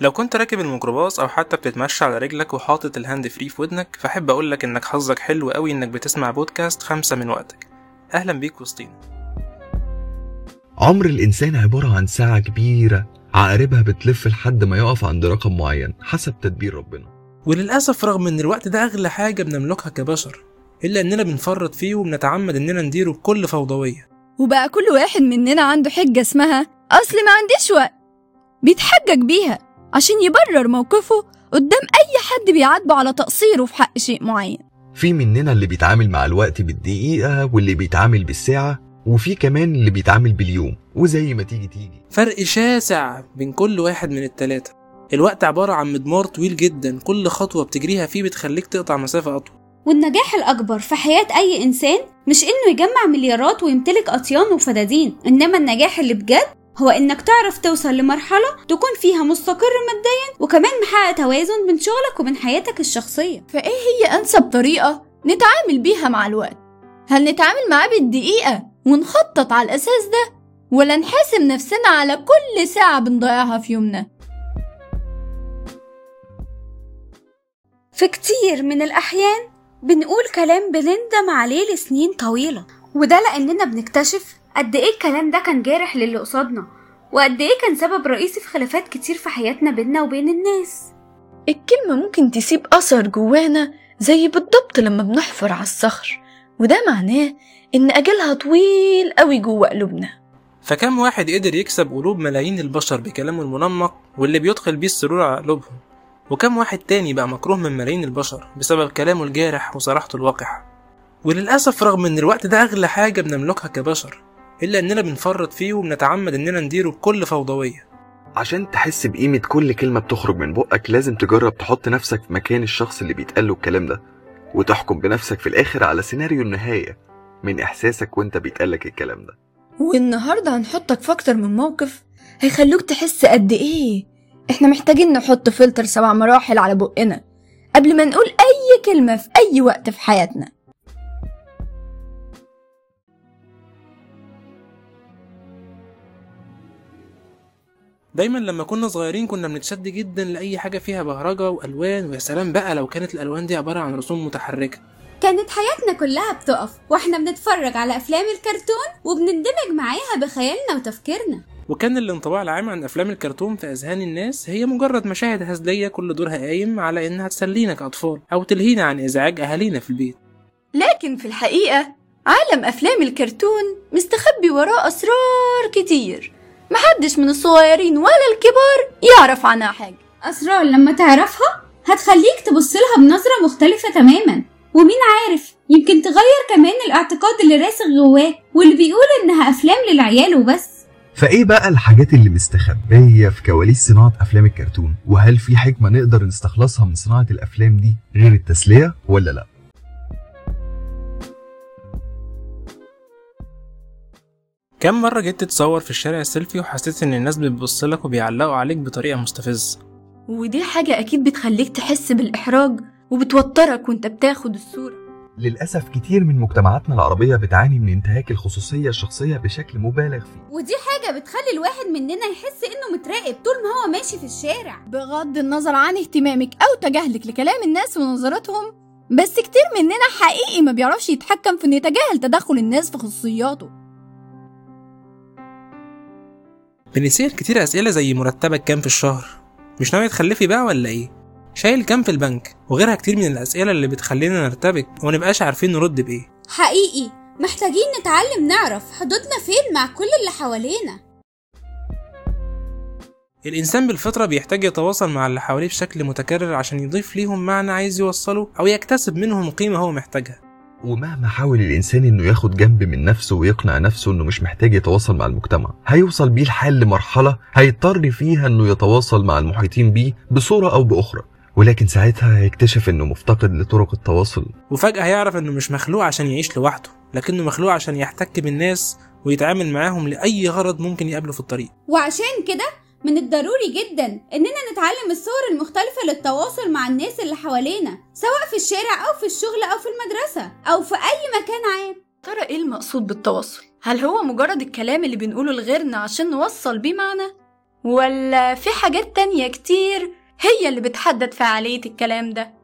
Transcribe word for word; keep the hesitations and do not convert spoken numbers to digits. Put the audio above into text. لو كنت راكب الميكروباص او حتى بتتمشى على رجلك وحاطط الهاند فري في ودنك، فاحب اقولك انك حظك حلو قوي انك بتسمع بودكاست خمسه من وقتك. اهلا بيك وسطينا. عمر الانسان عباره عن ساعه كبيره عقاربها بتلف لحد ما يقف عند رقم معين حسب تدبير ربنا، وللاسف رغم ان الوقت ده اغلى حاجه بنملكها كبشر الا اننا بنفرط فيه وبنتعمد اننا نديره بكل فوضويه، وبقى كل واحد مننا عنده حجه اسمها اصل ما عنديش وقت بيتحجج بيها عشان يبرر موقفه قدام اي حد بيعاتبه على تقصيره في حق شيء معين. في مننا اللي بيتعامل مع الوقت بالدقيقه واللي بيتعامل بالساعه، وفي كمان اللي بيتعامل باليوم، وزي ما تيجي تيجي. فرق شاسع بين كل واحد من التلاتة. الوقت عباره عن مدمار طويل جدا، كل خطوه بتجريها فيه بتخليك تقطع مسافه اطول. والنجاح الأكبر في حياة أي إنسان مش إنه يجمع مليارات ويمتلك أطيان وفدادين، إنما النجاح اللي بجد هو إنك تعرف توصل لمرحلة تكون فيها مستقر ماديا وكمان محقق توازن بين شغلك وبين حياتك الشخصية. فإيه هي أنسب طريقة نتعامل بيها مع الوقت؟ هل نتعامل معاه بالدقيقة ونخطط على الأساس ده، ولا نحاسب نفسنا على كل ساعة بنضيعها في يومنا؟ في كتير من الأحيان بنقول كلام بنندم عليه لسنين طويلة، وده لأننا بنكتشف قد إيه الكلام ده كان جارح للي قصادنا، وقد إيه كان سبب رئيسي في خلافات كتير في حياتنا بيننا وبين الناس. الكلمة ممكن تسيب أثر جوانا زي بالضبط لما بنحفر على الصخر، وده معناه إن أجلها طويل قوي جوا قلوبنا. فكم واحد قدر يكسب قلوب ملايين البشر بكلامه المنمق واللي بيدخل بيه السرور على قلوبهم، وكم واحد تاني بقى مكروه من ملايين البشر بسبب كلامه الجارح وصراحته الواقحة. وللأسف رغم ان الوقت ده اغلى حاجة بنملكها كبشر الا اننا بنفرط فيه وبنتعمد اننا نديره بكل فوضوية. عشان تحس بقيمة كل كلمة بتخرج من بقك لازم تجرب تحط نفسك في مكان الشخص اللي بيتقاله الكلام ده، وتحكم بنفسك في الاخر على سيناريو النهاية من احساسك وانت بيتقالك الكلام ده. والنهاردة هنحطك في اكتر من موقف هيخلوك تحس قد ايه احنا محتاجين نحط فلتر سبع مراحل على بقنا قبل ما نقول اي كلمة في اي وقت في حياتنا. دايما لما كنا صغيرين كنا بنتشد جدا لاي حاجة فيها بهرجة والوان، ويا سلام بقى لو كانت الالوان دي عبارة عن رسوم متحركة. كانت حياتنا كلها بتقف واحنا بنتفرج على افلام الكرتون وبنندمج معاها بخيالنا وتفكيرنا، وكان الانطباع العام عن أفلام الكرتون في أذهان الناس هي مجرد مشاهد هزلية كل دورها قايم على إنها تسلينا كأطفال أو تلهينا عن إزعاج أهالينا في البيت. لكن في الحقيقة عالم أفلام الكرتون مستخبي وراء أسرار كتير محدش من الصغيرين ولا الكبار يعرف عنها حاجة. أسرار لما تعرفها هتخليك تبصلها بنظرة مختلفة تماما، ومين عارف يمكن تغير كمان الاعتقاد اللي راسخ جواك واللي بيقول إنها أفلام للعيال وبس. فايه بقى الحاجات اللي مستخبيه في كواليس صناعه افلام الكرتون؟ وهل في حكمه نقدر نستخلصها من صناعه الافلام دي غير التسليه ولا لا؟ كم مره جيت تتصور في الشارع السيلفي وحسيت ان الناس بتبصلك وبيعلقوا عليك بطريقه مستفزه؟ ودي حاجه اكيد بتخليك تحس بالاحراج وبتوترك وانت بتاخد الصوره. للأسف كتير من مجتمعاتنا العربية بتعاني من انتهاك الخصوصية الشخصية بشكل مبالغ فيه، ودي حاجة بتخلي الواحد مننا يحس إنه متراقب طول ما هو ماشي في الشارع. بغض النظر عن اهتمامك أو تجاهلك لكلام الناس ونظراتهم، بس كتير مننا حقيقي ما بيعرفش يتحكم في إنه يتجاهل تدخل الناس في خصوصياته. بنسأل كتير أسئلة زي مرتبك كام في الشهر؟ مش ناوية تخلفي بقى ولا إيه؟ شايل كام في البنك؟ وغيرها كتير من الأسئلة اللي بتخلينا نرتبك ونبقاش عارفين نرد بإيه. حقيقي محتاجين نتعلم نعرف حدودنا فين مع كل اللي حوالينا. الإنسان بالفطرة بيحتاج يتواصل مع اللي حواليه بشكل متكرر عشان يضيف ليهم معنى عايز يوصله أو يكتسب منهم قيمة هو محتاجها. ومهما حاول الإنسان إنه ياخد جنب من نفسه ويقنع نفسه إنه مش محتاج يتواصل مع المجتمع، هيوصل بيه الحل لمرحلة هيضطر فيها إنه يتواصل مع المحيطين بيه بصورة أو بأخرى، ولكن ساعتها هيكتشف انه مفتقد لطرق التواصل، وفجأة هيعرف انه مش مخلوق عشان يعيش لوحده، لكنه مخلوق عشان يحتك بالناس ويتعامل معاهم لأي غرض ممكن يقابله في الطريق. وعشان كده من الضروري جدا اننا نتعلم الصور المختلفة للتواصل مع الناس اللي حوالينا، سواء في الشارع او في الشغل او في المدرسة او في اي مكان عام. ترى ايه المقصود بالتواصل؟ هل هو مجرد الكلام اللي بنقوله لغيرنا عشان نوصل بيه معنى، ولا في حاجات تانية كتير هي اللي بتحدد فعالية الكلام ده؟